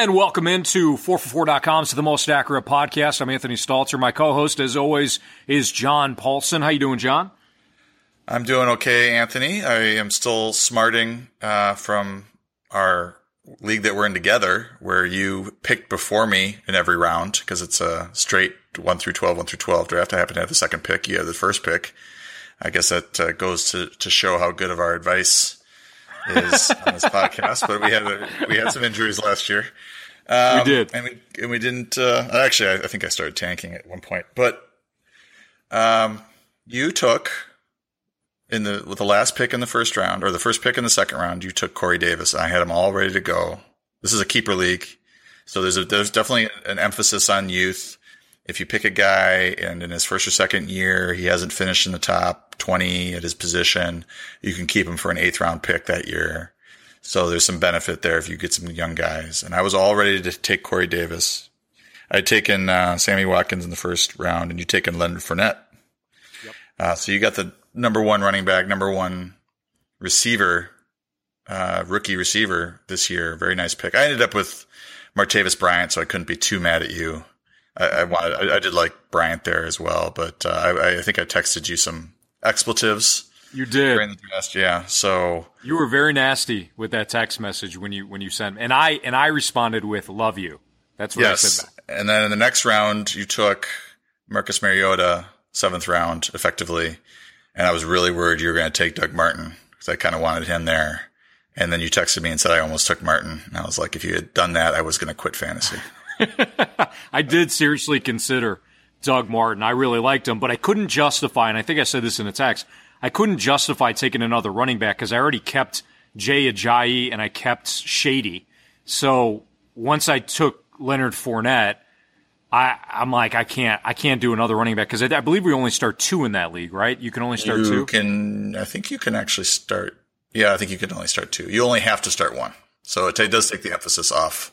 And welcome into 444.com's The Most Accurate Podcast. I'm Anthony Stalter. My co-host, as always, is John Paulson. How you doing, John? I'm doing okay, Anthony. I am still smarting from our league that we're in together, where you picked before me in every round, because it's a straight 1 through 12 draft. I happen to have the second pick. You have the first pick. I guess that goes to show how good of our advice is on this podcast, but we had some injuries last year. We did, and we didn't. Actually, I think I started tanking at one point, but you took with the last pick in the first round, or the first pick in the second round, you took Corey Davis. I had him all ready to go. This is a keeper league, so there's definitely an emphasis on youth. If you pick a guy and in his first or second year, he hasn't finished in the top 20 at his position, you can keep him for an 8th round pick that year. So there's some benefit there if you get some young guys. And I was all ready to take Corey Davis. I'd taken Sammy Watkins in the first round, and you'd taken Leonard Fournette. Yep. So you got the number one running back, number one receiver, rookie receiver this year. Very nice pick. I ended up with Martavis Bryant, so I couldn't be too mad at you. I did like Bryant there as well, but I think I texted you some expletives. You did during the draft, yeah. So you were very nasty with that text message when you sent, and I responded with "love you." That's what I said back. And then in the next round, you took Marcus Mariota, 7th round, effectively, and I was really worried you were going to take Doug Martin because I kind of wanted him there. And then you texted me and said I almost took Martin, and I was like, if you had done that, I was going to quit fantasy. I did seriously consider Doug Martin. I really liked him, but I couldn't justify, and I think I said this in a text, I couldn't justify taking another running back because I already kept Jay Ajayi and I kept Shady. So once I took Leonard Fournette, I'm like, I can't do another running back because I believe we only start 2 in that league, right? You can only start 2? I think you can actually start. Yeah, I think you can only start 2. You only have to start 1. So it does take the emphasis off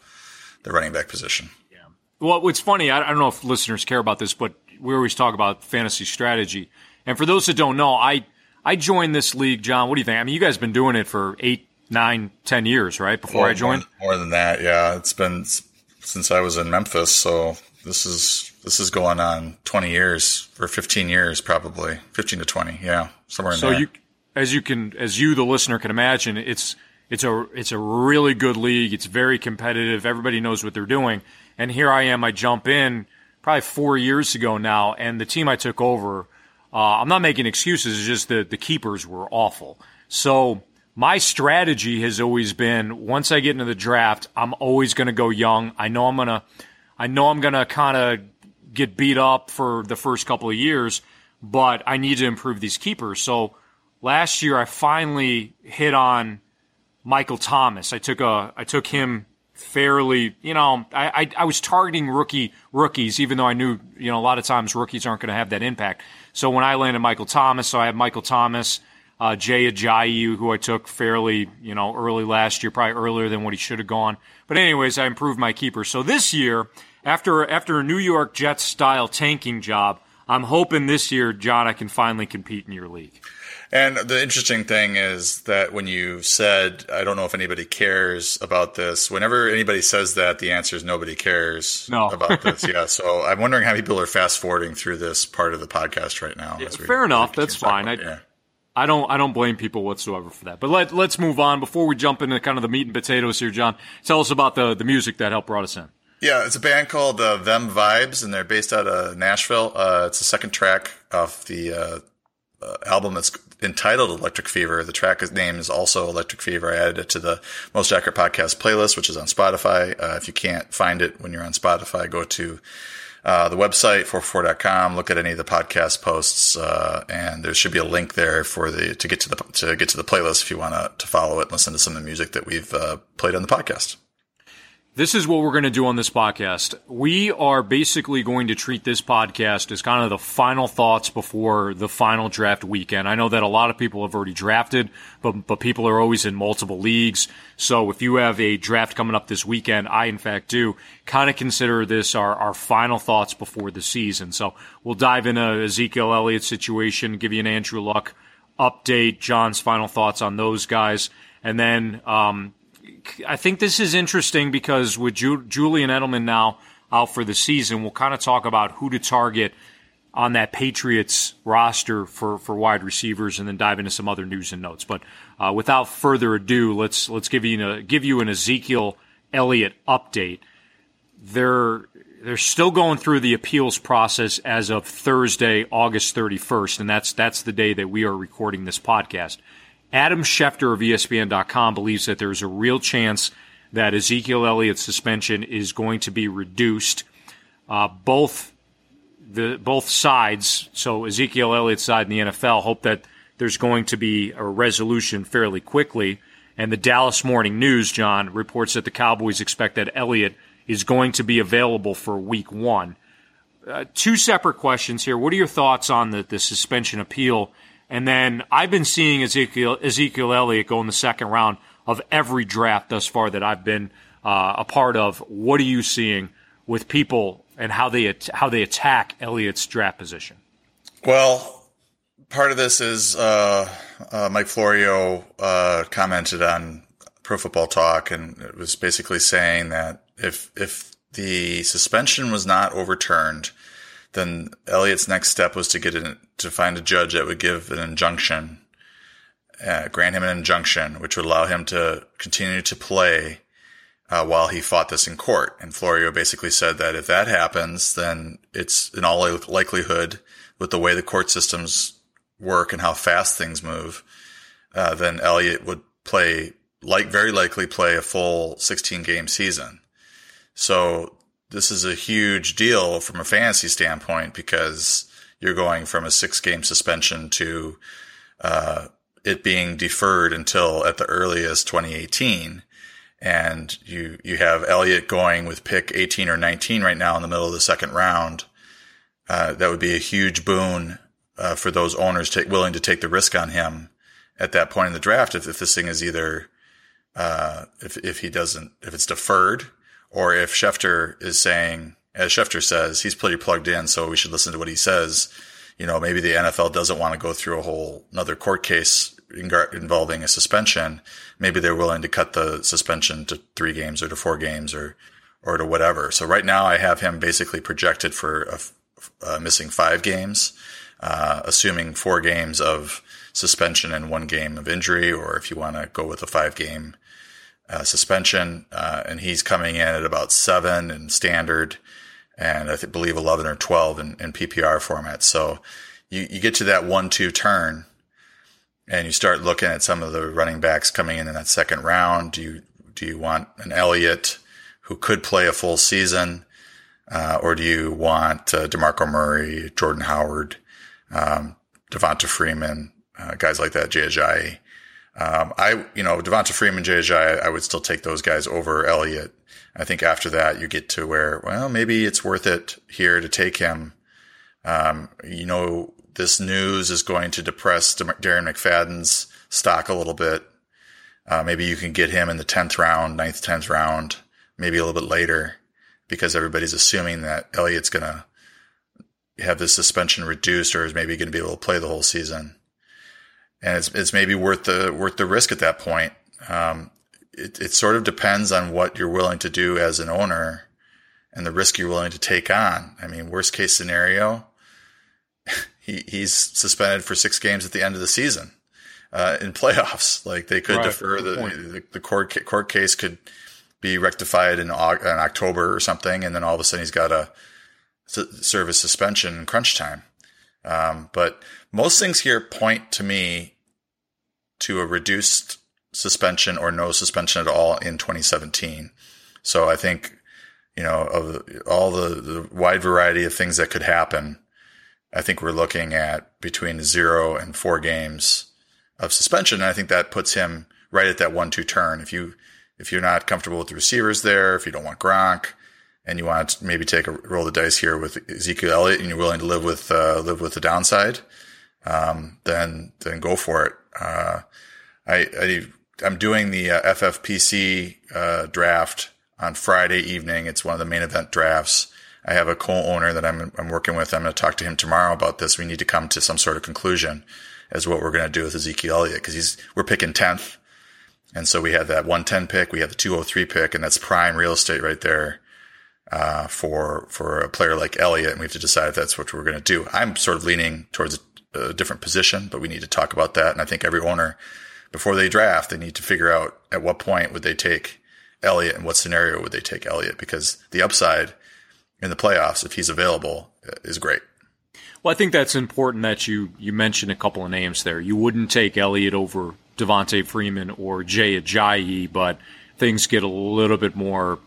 the running back position. Yeah. Well, it's funny. I don't know if listeners care about this, but we always talk about fantasy strategy. And for those that don't know, I joined this league, John. What do you think? I mean, you guys have been doing it for 8, 9, 10 years, right? Before I joined? More than that, yeah. It's been since I was in Memphis, so this is going on 20 years or 15 years probably. 15 to 20, yeah. Somewhere in there. So as you the listener can imagine, it's a really good league. It's very competitive. Everybody knows what they're doing. And here I am. I jump in probably 4 years ago now, and the team I took over, I'm not making excuses. It's just the keepers were awful. So my strategy has always been, once I get into the draft, I'm always going to go young. I know I'm going to kind of get beat up for the first couple of years, but I need to improve these keepers. So last year I finally hit on Michael Thomas. I took him fairly, I was targeting rookies, even though I knew, a lot of times rookies aren't going to have that impact. So when I landed Michael Thomas, I had Michael Thomas, Jay Ajayi, who I took fairly, early last year, probably earlier than what he should have gone. But anyways, I improved my keeper. So this year, after a New York Jets style tanking job, I'm hoping this year, John, I can finally compete in your league. And the interesting thing is that when you said, I don't know if anybody cares about this, whenever anybody says that, the answer is nobody cares about this. Yeah. So I'm wondering how many people are fast forwarding through this part of the podcast right now. Yeah, fair enough. That's fine. I don't blame people whatsoever for that. But let's move on. Before we jump into kind of the meat and potatoes here, John, tell us about the music that helped brought us in. Yeah, it's a band called Them Vibes, and they're based out of Nashville. It's the second track off the album that's entitled Electric Fever. The track name is also Electric Fever. I added it to the Most Accurate Podcast playlist, which is on Spotify. If you can't find it when you're on Spotify, go to the website, 444.com, look at any of the podcast posts, and there should be a link there to get to the playlist if you want to follow it and listen to some of the music that we've played on the podcast. This is what we're going to do on this podcast. We are basically going to treat this podcast as kind of the final thoughts before the final draft weekend. I know that a lot of people have already drafted, but people are always in multiple leagues. So if you have a draft coming up this weekend, I in fact do, kind of consider this our final thoughts before the season. So we'll dive into Ezekiel Elliott's situation, give you an Andrew Luck update, John's final thoughts on those guys, and then I think this is interesting because with Julian Edelman now out for the season, we'll kind of talk about who to target on that Patriots roster for wide receivers, and then dive into some other news and notes. But without further ado, let's give you an Ezekiel Elliott update. They're still going through the appeals process as of Thursday, August 31st, and that's the day that we are recording this podcast. Adam Schefter of ESPN.com believes that there's a real chance that Ezekiel Elliott's suspension is going to be reduced. Both sides, so Ezekiel Elliott's side and the NFL, hope that there's going to be a resolution fairly quickly. And the Dallas Morning News, John, reports that the Cowboys expect that Elliott is going to be available for Week 1. Two separate questions here. What are your thoughts on the suspension appeal? And then I've been seeing Ezekiel Elliott go in the second round of every draft thus far that I've been a part of. What are you seeing with people and how they attack Elliott's draft position? Well, part of this is Mike Florio commented on Pro Football Talk, and it was basically saying that if the suspension was not overturned, then Elliott's next step was to find a judge that would give an injunction, grant him an injunction, which would allow him to continue to play while he fought this in court. And Florio basically said that if that happens, then it's in all likelihood, with the way the court systems work and how fast things move, then Elliott would very likely play a full 16-game season. So this is a huge deal from a fantasy standpoint, because you're going from a 6-game suspension to it being deferred until at the earliest 2018. And you have Elliott going with pick 18 or 19 right now in the middle of the second round. That would be a huge boon for those owners willing to take the risk on him at that point in the draft. If this thing is either if it's deferred, or if Schefter is saying, as Schefter says, he's pretty plugged in, so we should listen to what he says. You know, maybe the NFL doesn't want to go through a whole another court case involving a suspension. Maybe they're willing to cut the suspension to 3 games or to 4 games or to whatever. So right now I have him basically projected for missing 5 games, assuming 4 games of suspension and 1 game of injury, or if you want to go with a 5-game suspension. And he's coming in at about 7 in standard, and I believe 11 or 12 in PPR format. So you get to that 1-2 turn, and you start looking at some of the running backs coming in that second round. Do you want an Elliott who could play a full season, or do you want DeMarco Murray, Jordan Howard, Devonta Freeman, guys like that, Jay Ajayi? Devonta Freeman, Jay Ajayi, I would still take those guys over Elliott. I think after that you get to where, well, maybe it's worth it here to take him. This news is going to depress Darren McFadden's stock a little bit. Maybe you can get him in the 10th round, 9th, 10th round, maybe a little bit later, because everybody's assuming that Elliott's going to have this suspension reduced, or is maybe going to be able to play the whole season. And it's maybe worth the risk at that point. It sort of depends on what you're willing to do as an owner and the risk you're willing to take on. I mean, worst case scenario, He's suspended for 6 games at the end of the season in playoffs. Like, they could defer the court case could be rectified in October or something, and then all of a sudden he's got a service suspension in crunch time. But most things here point to me to a reduced suspension or no suspension at all in 2017. So I think, of all the wide variety of things that could happen, I think we're looking at between 0 and 4 games of suspension. And I think that puts him right at that 1-2 turn. If you're not comfortable with the receivers there, if you don't want Gronk, and you want to maybe roll the dice here with Ezekiel Elliott, and you're willing to live with the downside, then go for it. I'm doing the FFPC draft on Friday evening. It's one of the main event drafts. I have a co-owner that I'm working with. I'm going to talk to him tomorrow about this. We need to come to some sort of conclusion as what we're going to do with Ezekiel Elliott, because we're picking 10th, And so we had that 110 pick, we had the 203 pick, and that's prime real estate right there for a player like Elliott. And we have to decide if that's what we're going to do. I'm sort of leaning towards a different position, but we need to talk about that. And I think every owner, before they draft, they need to figure out at what point would they take Elliott and what scenario would they take Elliott, because the upside in the playoffs, if he's available, is great. Well, I think that's important that you mentioned a couple of names there. You wouldn't take Elliott over Devonta Freeman or Jay Ajayi, but things get a little bit more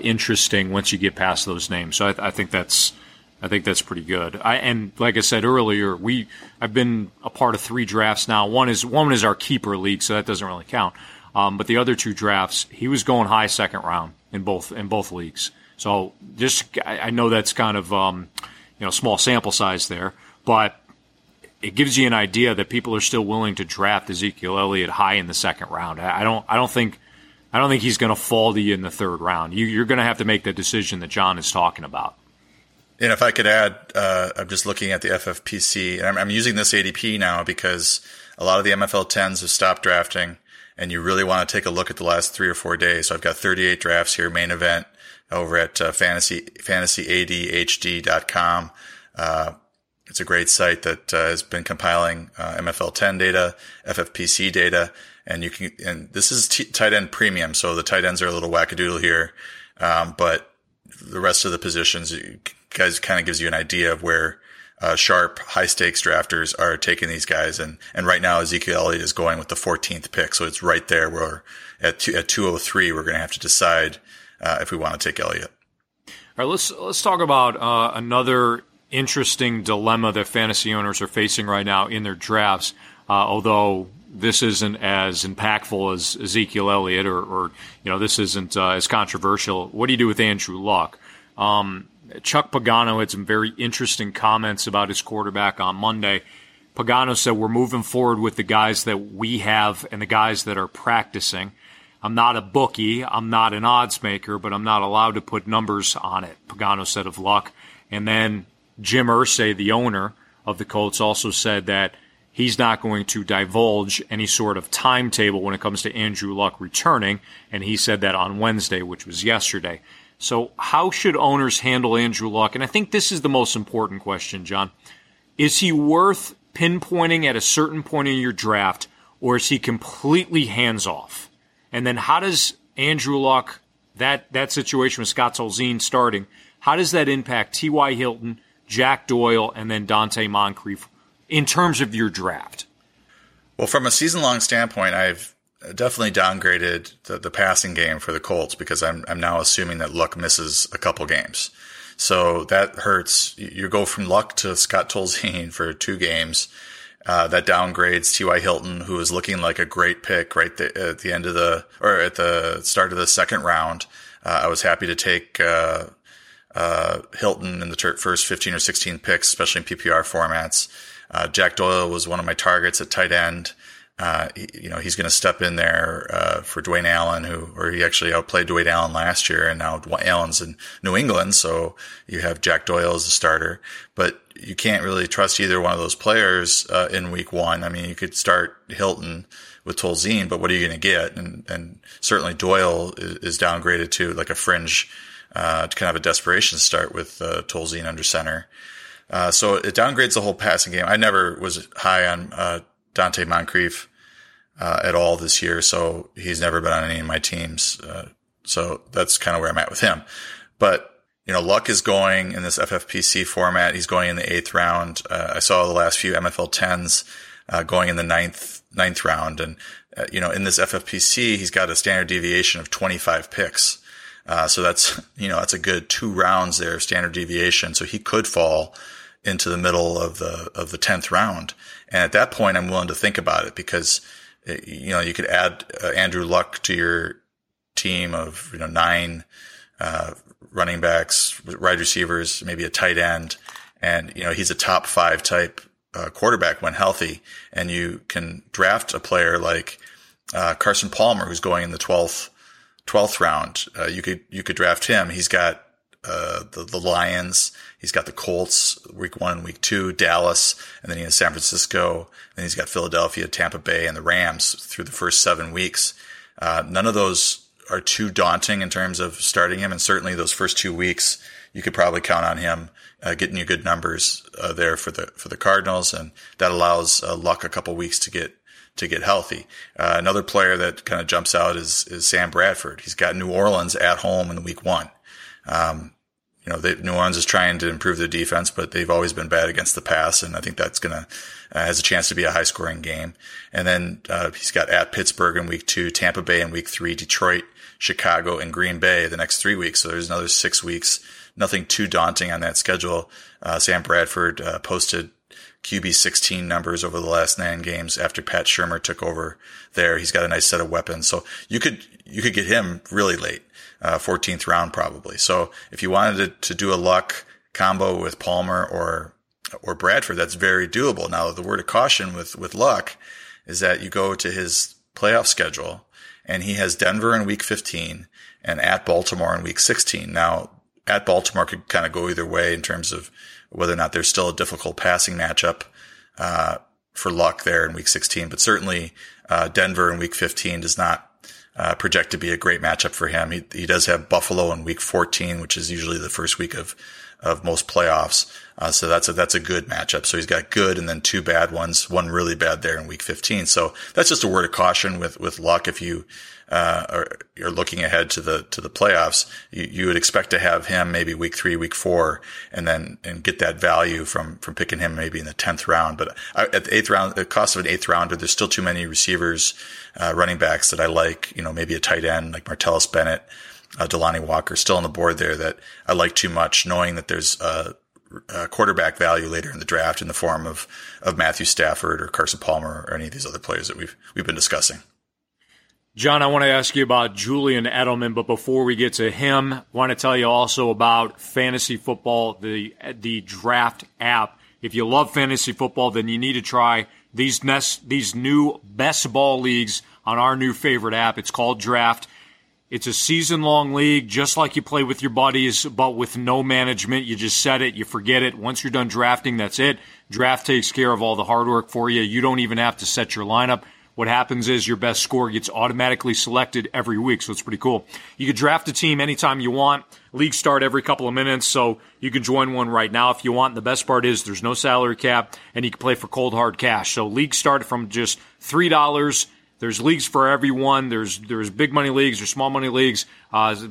interesting once you get past those names. So I think that's pretty good. And like I said earlier, I've been a part of three drafts now. One is our keeper league, so that doesn't really count. But the other two drafts, he was going high second round in both leagues. So just I know that's kind of small sample size there, but it gives you an idea that people are still willing to draft Ezekiel Elliott high in the second round. I don't think he's going to fall to you in the third round. You're going to have to make the decision that John is talking about. And if I could add, I'm just looking at the FFPC, and I'm using this ADP now because a lot of the MFL 10s have stopped drafting, and you really want to take a look at the last 3 or 4 days. So I've got 38 drafts here, main event, over at fantasyadhd.com. It's a great site that has been compiling MFL 10 data, FFPC data, and this is tight end premium, so the tight ends are a little wackadoodle here, but the rest of the positions, you guys, kind of gives you an idea of where sharp, high stakes drafters are taking these guys, and right now Ezekiel Elliott is going with the 14th pick, so it's right there. We're at 203. We're going to have to decide if we want to take Elliott. All right, let's talk about another interesting dilemma that fantasy owners are facing right now in their drafts. Although this isn't as impactful as Ezekiel Elliott, or this isn't as controversial. What do you do with Andrew Luck? Chuck Pagano had some very interesting comments about his quarterback on Monday. Pagano said, "We're moving forward with the guys that we have and the guys that are practicing. I'm not a bookie, I'm not an odds maker, but I'm not allowed to put numbers on it," Pagano said of Luck. And then Jim Irsay, the owner of the Colts, also said that he's not going to divulge any sort of timetable when it comes to Andrew Luck returning, and he said that on Wednesday, which was yesterday. So how should owners handle Andrew Luck? And I think this is the most important question, John. Is he worth pinpointing at a certain point in your draft, or is he completely hands-off? And then how does Andrew Luck, that situation with Scott Tolzien starting, how does that impact T.Y. Hilton, Jack Doyle, and then Donte Moncrief in terms of your draft? Well, from a season-long standpoint, I've definitely downgraded the passing game for the Colts because I'm now assuming that Luck misses a couple games. So that hurts. You go from Luck to Scott Tolzien for 2 games. That downgrades T.Y. Hilton, who is looking like a great pick at the start of the second round. I was happy to take Hilton in the first 15 or 16 picks, especially in PPR formats. Jack Doyle was one of my targets at tight end. He's going to step in there for Dwayne Allen, who he actually outplayed Dwayne Allen last year, and now Allen's in New England, so you have Jack Doyle as a starter, but you can't really trust either one of those players in week one. I mean, you could start Hilton with Tolzien, but what are you going to get? And certainly Doyle is downgraded to like a fringe, kind of a desperation start with Tolzien under center. So it downgrades the whole passing game. I never was high on Donte Moncrief at all this year, so he's never been on any of my teams. So that's kind of where I'm at with him. But Luck is going in this FFPC format. He's going in the 8th round. I saw the last few MFL 10s going in the ninth round. And, in this FFPC, he's got a standard deviation of 25 picks. So that's a good 2 rounds there of standard deviation. So he could fall into the middle of the 10th round. And at that point, I'm willing to think about it because, you could add Andrew Luck to your team of, 9, running backs, wide receivers, maybe a tight end. And, he's a top 5 type quarterback when healthy. And you can draft a player like Carson Palmer, who's going in the 12th round. You could draft him. He's got the Lions. He's got the Colts week 1 and week 2, Dallas, and then he has San Francisco. Then he's got Philadelphia, Tampa Bay, and the Rams through the first 7 weeks. None of those are too daunting in terms of starting him. And certainly those first 2 weeks, you could probably count on him getting you good numbers there for the Cardinals. And that allows Luck a couple weeks to get healthy. Another player that kind of jumps out is Sam Bradford. He's got New Orleans at home in week one. New Orleans is trying to improve their defense, but they've always been bad against the pass. And I think that's going to, has a chance to be a high scoring game. And then, he's got at Pittsburgh in week 2, Tampa Bay in week 3, Detroit, Chicago, and Green Bay the next 3 weeks. So there's another 6 weeks. Nothing too daunting on that schedule. Sam Bradford, posted QB 16 numbers over the last 9 games after Pat Shurmur took over there. He's got a nice set of weapons. So you could get him really late, 14th round probably. So if you wanted to do a Luck combo with Palmer or Bradford, that's very doable. Now, the word of caution with Luck is that you go to his playoff schedule and he has Denver in week 15 and at Baltimore in week 16. Now, at Baltimore could kind of go either way in terms of whether or not there's still a difficult passing matchup for Luck there in week 16. But certainly Denver in week 15 does not project to be a great matchup for him. He does have Buffalo in week 14, which is usually the first week of most playoffs. So that's a good matchup. So he's got good and then 2 bad ones, one really bad there in week 15. So that's just a word of caution with Luck. If you, you're looking ahead to the playoffs, you would expect to have him maybe week 3, week 4, and get that value from picking him maybe in the 10th round. But at the 8th round, the cost of an 8th rounder, there's still too many receivers, running backs that I like, maybe a tight end like Martellus Bennett, Delanie Walker still on the board there that I like too much, knowing that there's a quarterback value later in the draft in the form of Matthew Stafford or Carson Palmer or any of these other players that we've been discussing. John, I want to ask you about Julian Edelman, but before we get to him, I want to tell you also about fantasy football, the draft app. If you love fantasy football, then you need to try these new best ball leagues on our new favorite app. It's called Draft. It's a season-long league, just like you play with your buddies, but with no management. You just set it, you forget it. Once you're done drafting, that's it. Draft takes care of all the hard work for you. You don't even have to set your lineup. What happens is your best score gets automatically selected every week, so it's pretty cool. You can draft a team anytime you want. Leagues start every couple of minutes, so you can join one right now if you want. And the best part is there's no salary cap, and you can play for cold, hard cash. So leagues start from just $3. There's leagues for everyone. There's big money leagues or small money leagues,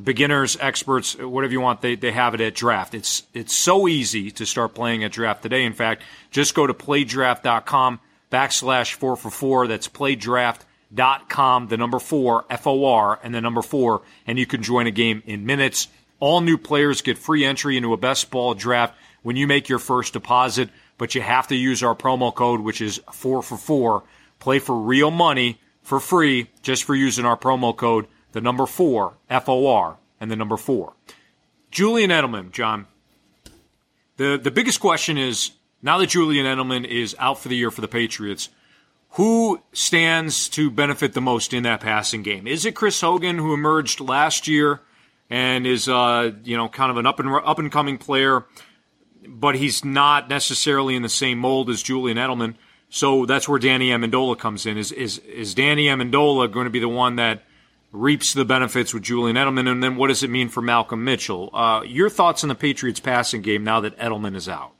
beginners, experts, whatever you want. They have it at Draft. It's so easy to start playing at Draft today. In fact, just go to playdraft.com/444. That's playdraft.com, the number 4, F-O-R, and the number 4, and you can join a game in minutes. All new players get free entry into a best ball draft when you make your first deposit, but you have to use our promo code, which is 444. Play for real money for free, just for using our promo code, the number 4, F-O-R, and the number 4. Julian Edelman, John. The biggest question is, now that Julian Edelman is out for the year for the Patriots, who stands to benefit the most in that passing game? Is it Chris Hogan, who emerged last year and is kind of an up and coming player, but he's not necessarily in the same mold as Julian Edelman? So that's where Danny Amendola comes in. Is Danny Amendola going to be the one that reaps the benefits with Julian Edelman? And then what does it mean for Malcolm Mitchell? Your thoughts on the Patriots passing game now that Edelman is out?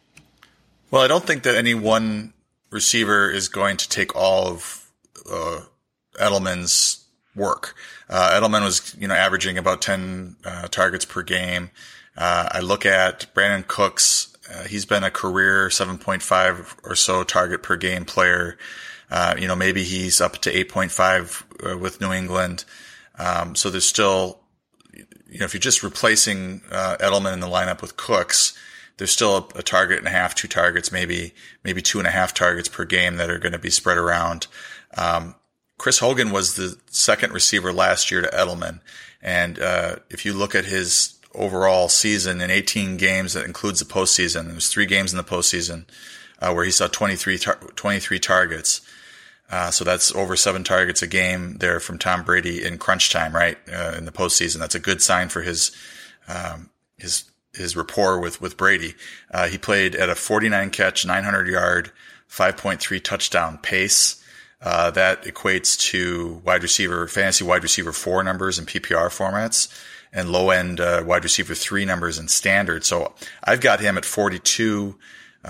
Well, I don't think that any one receiver is going to take all of Edelman's work. Edelman was, averaging about 10 targets per game. I look at Brandon Cooks. He's been a career 7.5 or so target per game player. Maybe he's up to 8.5 with New England. So there's still, if you're just replacing Edelman in the lineup with Cooks, there's still a target and a half, 2 targets, maybe 2.5 targets per game that are going to be spread around. Chris Hogan was the second receiver last year to Edelman. And if you look at his overall season in 18 games, that includes the postseason. There was 3 games in the postseason where he saw 23 targets. So that's over 7 targets a game there from Tom Brady in crunch time, right? In the postseason. That's a good sign for his rapport with Brady. He played at a 49 catch, 900 yard, 5.3 touchdown pace. That equates to wide receiver, fantasy wide receiver 4 numbers in PPR formats and low end wide receiver 3 numbers in standard. So I've got him at 40 to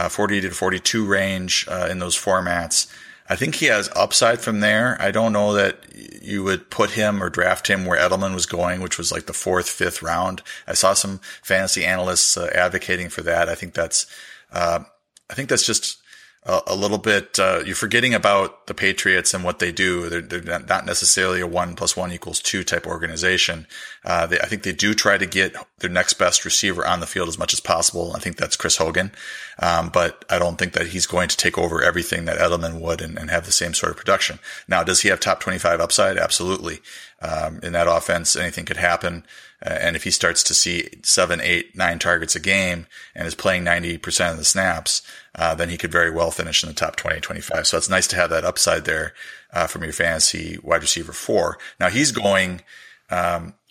42 range in those formats. I think he has upside from there. I don't know that you would put him or draft him where Edelman was going, which was like the 4th, 5th round. I saw some fantasy analysts advocating for that. I think that's just a little bit, you're forgetting about the Patriots and what they do. They're not necessarily a 1 + 1 = 2 type organization. I think they do try to get their next best receiver on the field as much as possible. I think that's Chris Hogan. But I don't think that he's going to take over everything that Edelman would and have the same sort of production. Now, does he have top 25 upside? Absolutely. In that offense, anything could happen. And if he starts to see 7, 8, 9 targets a game and is playing 90% of the snaps, then he could very well finish in the top 20, 25. So it's nice to have that upside there, from your fantasy wide receiver 4. Now he's going,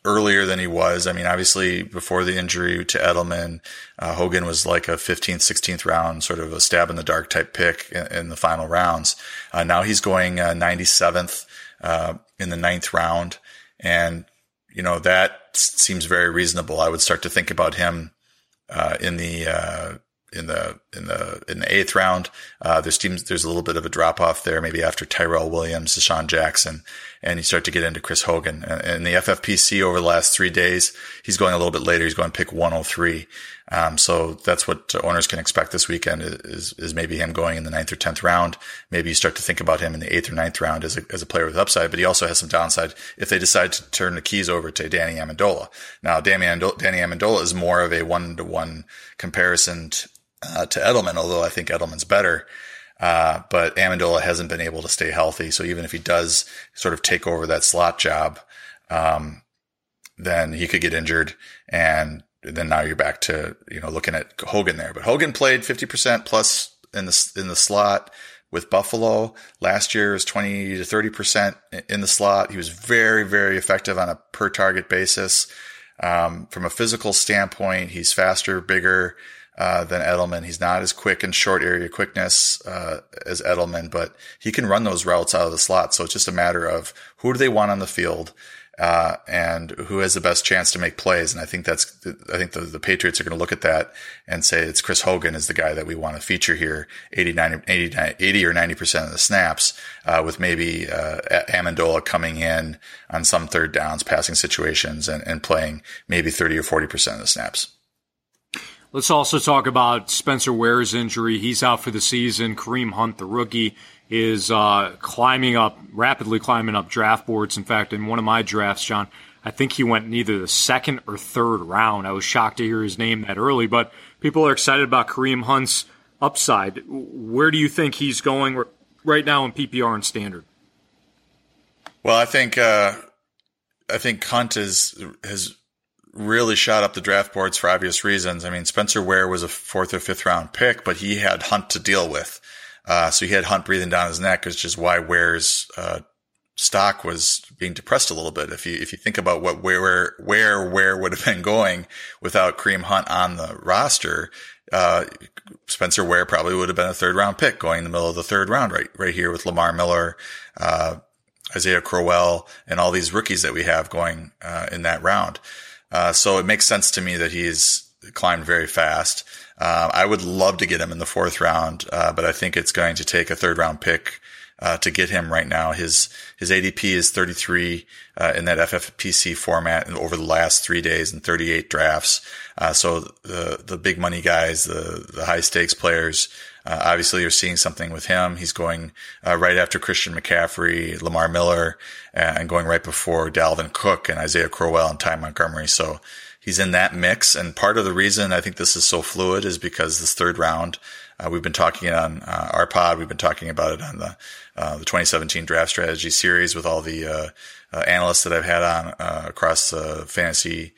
earlier than he was. I mean, obviously before the injury to Edelman, Hogan was like a 15th, 16th round, sort of a stab in the dark type pick in the final rounds. Now he's going, 97th, in the 9th round. And, you know, that seems very reasonable. I would start to think about him, in the 8th round. There's a little bit of a drop off there, maybe after Tyrell Williams, Deshaun Jackson, and you start to get into Chris Hogan. And the FFPC over the last 3 days, he's going a little bit later. He's going to pick 103. So that's what owners can expect this weekend is maybe him going in the 9th or 10th round. Maybe you start to think about him in the 8th or 9th round as a player with upside, but he also has some downside if they decide to turn the keys over to Danny Amendola. Now, Danny Amendola is more of a 1-to-1 comparison to Edelman, although I think Edelman's better. But Amendola hasn't been able to stay healthy. So even if he does sort of take over that slot job, then he could get injured, and then now you're back to, you know, looking at Hogan there. But Hogan played 50% plus in the slot with Buffalo. Last year was 20 to 30% in the slot. He was very, very effective on a per target basis. From a physical standpoint, he's faster, bigger, than Edelman. He's not as quick in short area quickness, as Edelman, but he can run those routes out of the slot. So it's just a matter of who do they want on the field? And who has the best chance to make plays. And I think the Patriots are going to look at that and say, it's Chris Hogan is the guy that we want to feature here. 80 or 90% of the snaps, with maybe, Amendola coming in on some third downs, passing situations and playing maybe 30 or 40% of the snaps. Let's also talk about Spencer Ware's injury. He's out for the season. Kareem Hunt, the rookie, is rapidly climbing up draft boards. In fact, in one of my drafts, John, I think he went in either the 2nd or 3rd round. I was shocked to hear his name that early, but people are excited about Kareem Hunt's upside. Where do you think he's going right now in PPR and standard? Well, I think Hunt has really shot up the draft boards for obvious reasons. I mean, Spencer Ware was a 4th or 5th round pick, but he had Hunt to deal with. So he had Hunt breathing down his neck, which is why Ware's stock was being depressed a little bit. If you think about what Ware would have been going without Kareem Hunt on the roster, Spencer Ware probably would have been a 3rd round pick going in the middle of the 3rd round, right here with Lamar Miller, Isaiah Crowell, and all these rookies that we have going in that round. So it makes sense to me that he's climbed very fast. I would love to get him in the 4th round, but I think it's going to take a 3rd round pick to get him right now. His ADP is 33 in that FFPC format and over the last 3 days and 38 drafts. So the big money guys, the high stakes players, obviously you're seeing something with him. He's going right after Christian McCaffrey, Lamar Miller, and going right before Dalvin Cook and Isaiah Crowell and Ty Montgomery. So he's in that mix. And part of the reason I think this is so fluid is because this 3rd round, we've been talking on our pod. We've been talking about it on the 2017 Draft Strategy series with all the analysts that I've had on across the fantasy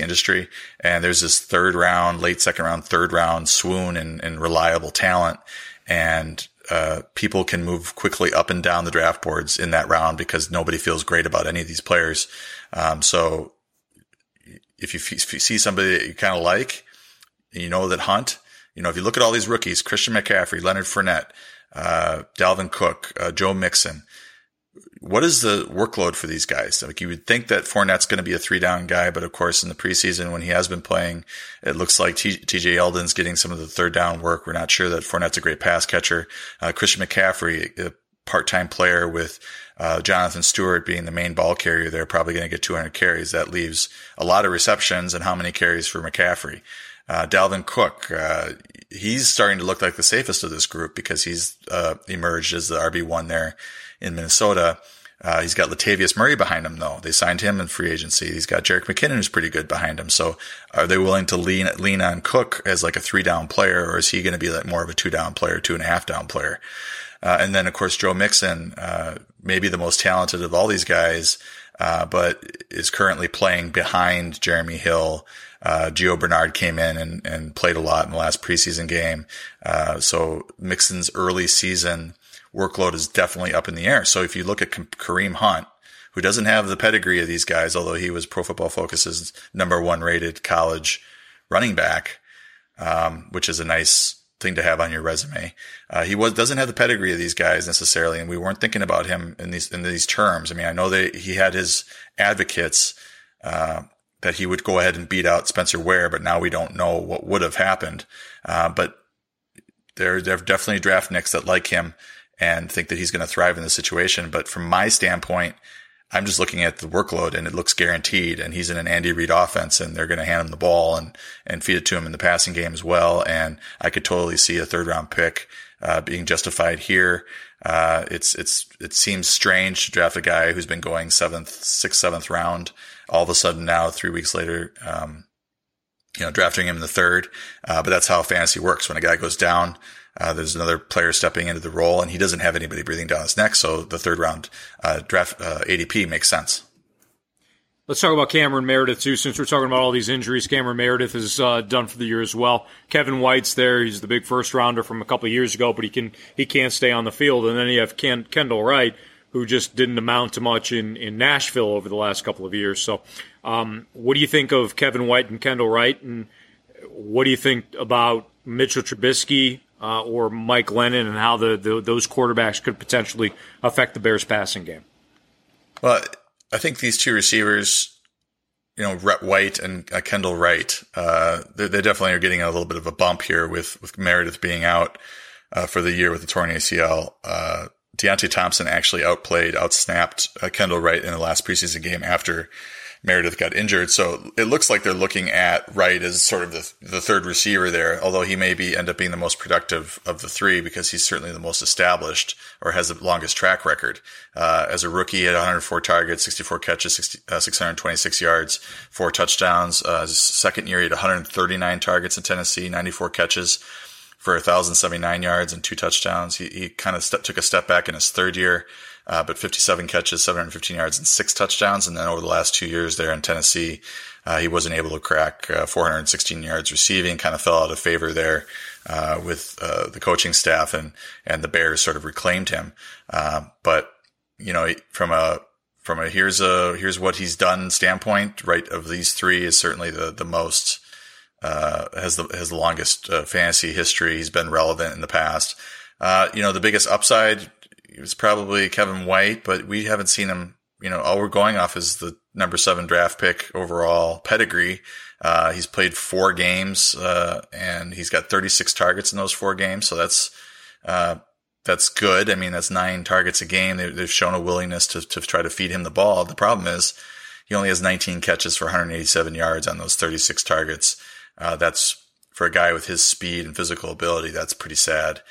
industry. And there's this 3rd round, late 2nd round, 3rd round swoon and reliable talent. And people can move quickly up and down the draft boards in that round because nobody feels great about any of these players. So if you see somebody that you kind of like, and you know that Hunt, You know, if you look at all these rookies, Christian McCaffrey, Leonard Fournette, Dalvin Cook, Joe Mixon, what is the workload for these guys? Like, you would think that Fournette's going to be a 3-down guy, but of course in the preseason when he has been playing, it looks like TJ Yeldon's getting some of the 3rd-down work. We're not sure that Fournette's a great pass catcher. Christian McCaffrey, a part-time player with Jonathan Stewart being the main ball carrier, they're probably going to get 200 carries. That leaves a lot of receptions and how many carries for McCaffrey. Dalvin Cook, he's starting to look like the safest of this group because he's emerged as the RB1 there in Minnesota. He's got Latavius Murray behind him, though. They signed him in free agency. He's got Jerick McKinnon, who's pretty good behind him. So are they willing to lean on Cook as like a 3-down player, or is he going to be like more of a 2-down player, 2.5-down player? And then, of course, Joe Mixon, maybe the most talented of all these guys, but is currently playing behind Jeremy Hill. Gio Bernard came in and played a lot in the last preseason game. So Mixon's early season workload is definitely up in the air. So if you look at Kareem Hunt, who doesn't have the pedigree of these guys, although he was Pro Football Focus's #1 rated college running back, which is a nice thing to have on your resume. He doesn't have the pedigree of these guys necessarily, and we weren't thinking about him in these terms. I mean, I know that he had his advocates that he would go ahead and beat out Spencer Ware, but now we don't know what would have happened. But there are definitely draft nicks that like him and think that he's going to thrive in this situation. But from my standpoint, I'm just looking at the workload and it looks guaranteed, and he's in an Andy Reid offense and they're going to hand him the ball and feed it to him in the passing game as well. And I could totally see a 3rd-round pick being justified here. It seems strange to draft a guy who's been going 6th, 7th round. All of a sudden now, 3 weeks later, drafting him in the 3rd. But that's how fantasy works. When a guy goes down, there's another player stepping into the role, and he doesn't have anybody breathing down his neck. So the 3rd-round draft ADP makes sense. Let's talk about Cameron Meredith, too, since we're talking about all these injuries. Cameron Meredith is done for the year as well. Kevin White's there. He's the big first-rounder from a couple of years ago, but he can't stay on the field. And then you have Kendall Wright, who just didn't amount to much in Nashville over the last couple of years. So what do you think of Kevin White and Kendall Wright, and what do you think about Mitchell Trubisky or Mike Lennon, and how those quarterbacks could potentially affect the Bears' passing game? Well, I think these two receivers, Rhett White and Kendall Wright, they definitely are getting a little bit of a bump here with Meredith being out for the year with the torn ACL. Deontay Thompson actually outsnapped Kendall Wright in the last preseason game after Meredith got injured. So it looks like they're looking at Wright as sort of the 3rd receiver there, although he may end up being the most productive of the 3 because he's certainly the most established or has the longest track record. As a rookie, he had 104 targets, 64 catches, 626 yards, 4 touchdowns. His second year, he had 139 targets in Tennessee, 94 catches for 1,079 yards and 2 touchdowns. He kind of took a step back in his 3rd year. But 57 catches, 715 yards, and 6 touchdowns. And then over the last 2 years there in Tennessee, he wasn't able to crack 416 yards receiving, kind of fell out of favor there with the coaching staff, and the Bears sort of reclaimed him. But, from a here's what he's done standpoint, right, of these 3 is certainly the most, has the longest fantasy history. He's been relevant in the past. The biggest upside, it was probably Kevin White, but we haven't seen him. All we're going off is the #7 draft pick overall pedigree. He's played 4 games, and he's got 36 targets in those 4 games. So that's good. I mean, that's 9 targets a game. They've shown a willingness to try to feed him the ball. The problem is he only has 19 catches for 187 yards on those 36 targets. That's for a guy with his speed and physical ability. That's pretty sad.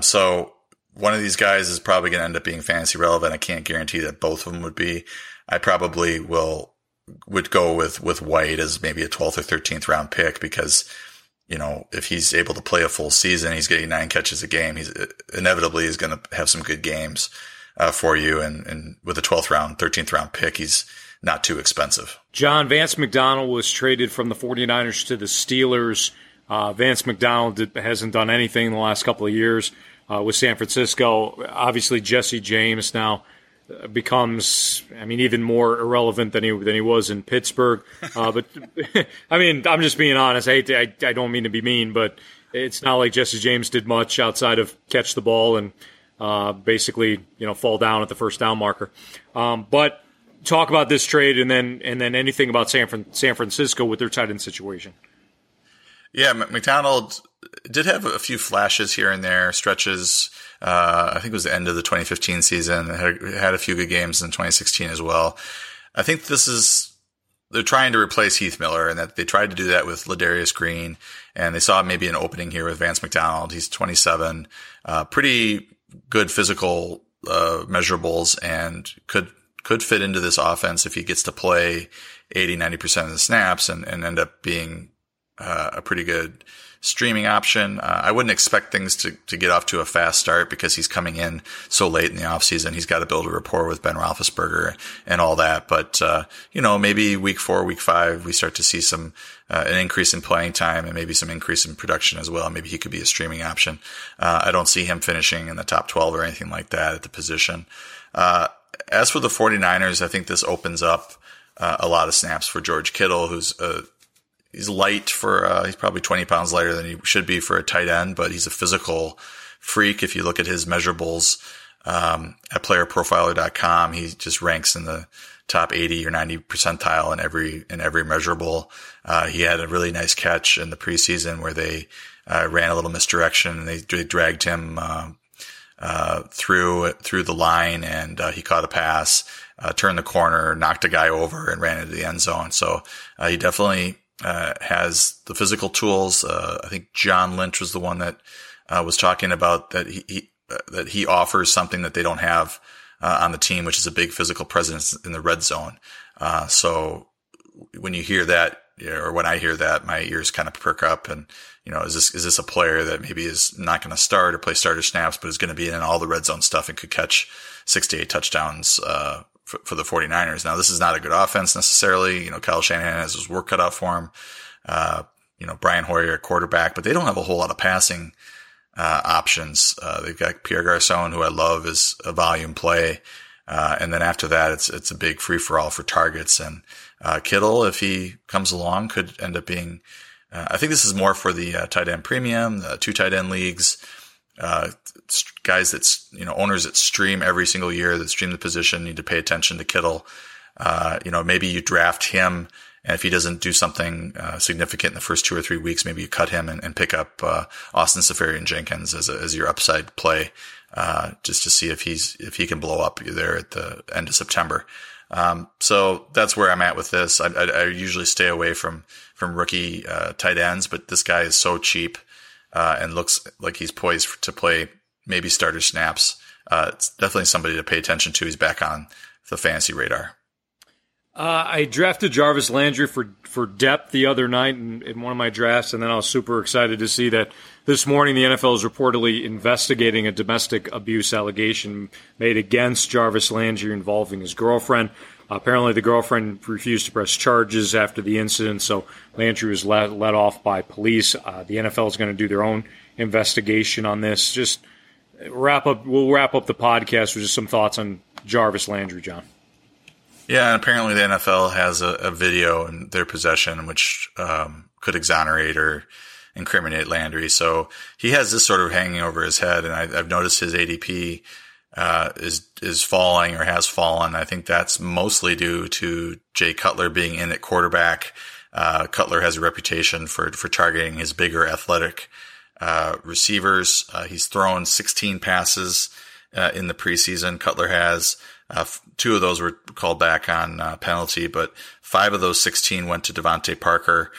So one of these guys is probably going to end up being fantasy relevant. I can't guarantee that both of them would be. I probably would go with White as maybe a 12th or 13th round pick because, if he's able to play a full season, he's getting 9 catches a game. He's inevitably is going to have some good games for you. And with a 12th round, 13th round pick, he's not too expensive. John, Vance McDonald was traded from the 49ers to the Steelers. Vance McDonald hasn't done anything in the last couple of years. With San Francisco, obviously Jesse James now becomes, I mean, even more irrelevant than he was in Pittsburgh. But I mean, I'm just being honest. I don't mean to be mean, but it's not like Jesse James did much outside of catch the ball and basically, you know, fall down at the first down marker. But talk about this trade and then anything about San Francisco with their tight end situation. Yeah, McDonald did have a few flashes here and there, stretches. I think it was the end of the 2015 season. Had a few good games in 2016 as well. I think this is – they're trying to replace Heath Miller, and that they tried to do that with Ladarius Green, and they saw maybe an opening here with Vance McDonald. He's 27, pretty good physical measurables, and could fit into this offense if he gets to play 80-90% of the snaps and end up being a pretty good – streaming option. I wouldn't expect things to get off to a fast start because he's coming in so late in the offseason. He's got to build a rapport with Ben Roethlisberger and all that. But, you know, maybe week 4, week 5, we start to see some, an increase in playing time and maybe some increase in production as well. Maybe he could be a streaming option. I don't see him finishing in the top 12 or anything like that at the position. As for the 49ers, I think this opens up a lot of snaps for George Kittle, who's he's light for, he's probably 20 pounds lighter than he should be for a tight end, but he's a physical freak. If you look at his measurables, at playerprofiler.com, he just ranks in the top 80 or 90 percentile in every measurable. He had a really nice catch in the preseason where they, ran a little misdirection and they dragged him, through the line and, he caught a pass, turned the corner, knocked a guy over and ran into the end zone. So, he definitely, has the physical tools. I think John Lynch was the one that was talking about that he offers something that they don't have on the team, which is a big physical presence in the red zone. So when you hear that, or when I hear that, my ears kind of perk up and, you know, is this a player that maybe is not going to start or play starter snaps, but is going to be in all the red zone stuff and could catch 6 to 8 touchdowns, for the 49ers. Now, this is not a good offense necessarily. You know, Kyle Shanahan has his work cut out for him. You know, Brian Hoyer at quarterback, but they don't have a whole lot of passing, options. They've got Pierre Garçon, who I love is a volume play. And then after that, it's a big free for all for targets. And, Kittle, if he comes along, could end up being, I think this is more for the tight end premium, the 2 tight end leagues. Guys that's, you know, owners that stream every single year, that stream the position, need to pay attention to Kittle. You know, maybe you draft him, and if he doesn't do something significant in the first 2 or 3 weeks, maybe you cut him and pick up Austin Seferian-Jenkins as your upside play, just to see if he can blow up there at the end of September. So that's where I'm at with this. I usually stay away from rookie tight ends, but this guy is so cheap. And looks like he's poised to play maybe starter snaps. It's definitely somebody to pay attention to. He's back on the fantasy radar. I drafted Jarvis Landry for depth the other night in one of my drafts, and then I was super excited to see that this morning the NFL is reportedly investigating a domestic abuse allegation made against Jarvis Landry involving his girlfriend. Apparently the girlfriend refused to press charges after the incident, so Landry was let off by police. The NFL is going to do their own investigation on this. Just we'll wrap up the podcast with just some thoughts on Jarvis Landry, John. Yeah, and apparently the NFL has a video in their possession which could exonerate or incriminate Landry. So he has this sort of hanging over his head, and I've noticed his ADP is falling or has fallen. I think that's mostly due to Jay Cutler being in at quarterback. Cutler has a reputation for targeting his bigger athletic, receivers. He's thrown 16 passes, in the preseason. Cutler has, 2 of those were called back on penalty, but 5 of those 16 went to Devontae Parker.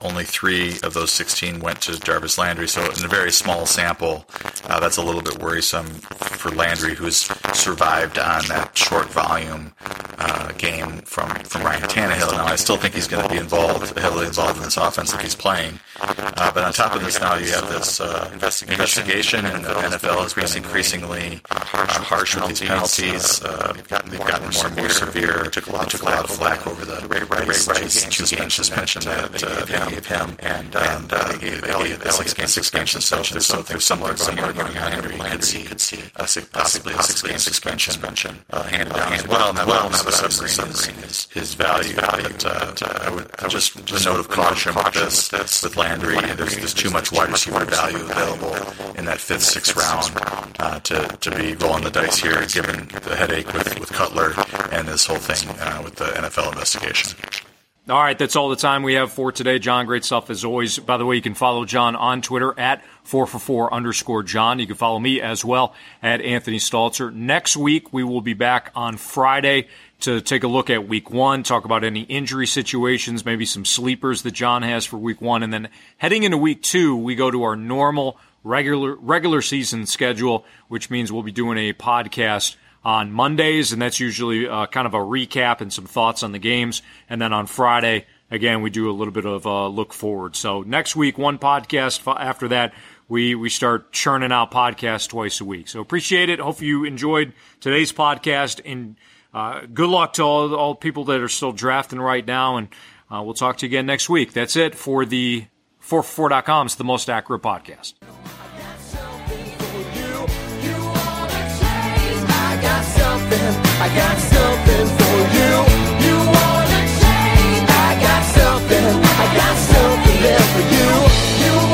Only 3 of those 16 went to Jarvis Landry. So in a very small sample, that's a little bit worrisome for Landry, who's survived on that short volume game from Ryan Tannehill. Now, I still think he's going to be heavily involved in this offense if he's playing. But on top of this, now you have this investigation, and the NFL has been increasingly harsh with these penalties. They've gotten more and more severe. It took a lot of flack over the Ray Rice two-game suspension that they gave him, and they gave Elliott a six-game suspension. So there's something similar going on here. You could see possibly a six-game suspension handed down as well. Now, but submarine is his value. But I would just a note of caution with this. With Landry, there's too much wide receiver value available in that fifth, sixth round to be rolling the dice here, given the headache with Cutler and this whole thing with the NFL investigation. All right, that's all the time we have for today. John, great stuff as always. By the way, you can follow John on Twitter at 444_John. You can follow me as well at Anthony Stalter. Next week, we will be back on Friday to take a look at Week 1, talk about any injury situations, maybe some sleepers that John has for Week 1. And then heading into Week 2, we go to our normal regular season schedule, which means we'll be doing a podcast on Mondays, and that's usually kind of a recap and some thoughts on the games. And then on Friday, again, we do a little bit of look forward. So next week, one podcast. After that, we start churning out podcasts twice a week. So appreciate it. Hope you enjoyed today's podcast. And good luck to all people that are still drafting right now. And we'll talk to you again next week. That's it for the 444.com. It's the most accurate podcast. I got something for you. You wanna change? I got something there for you.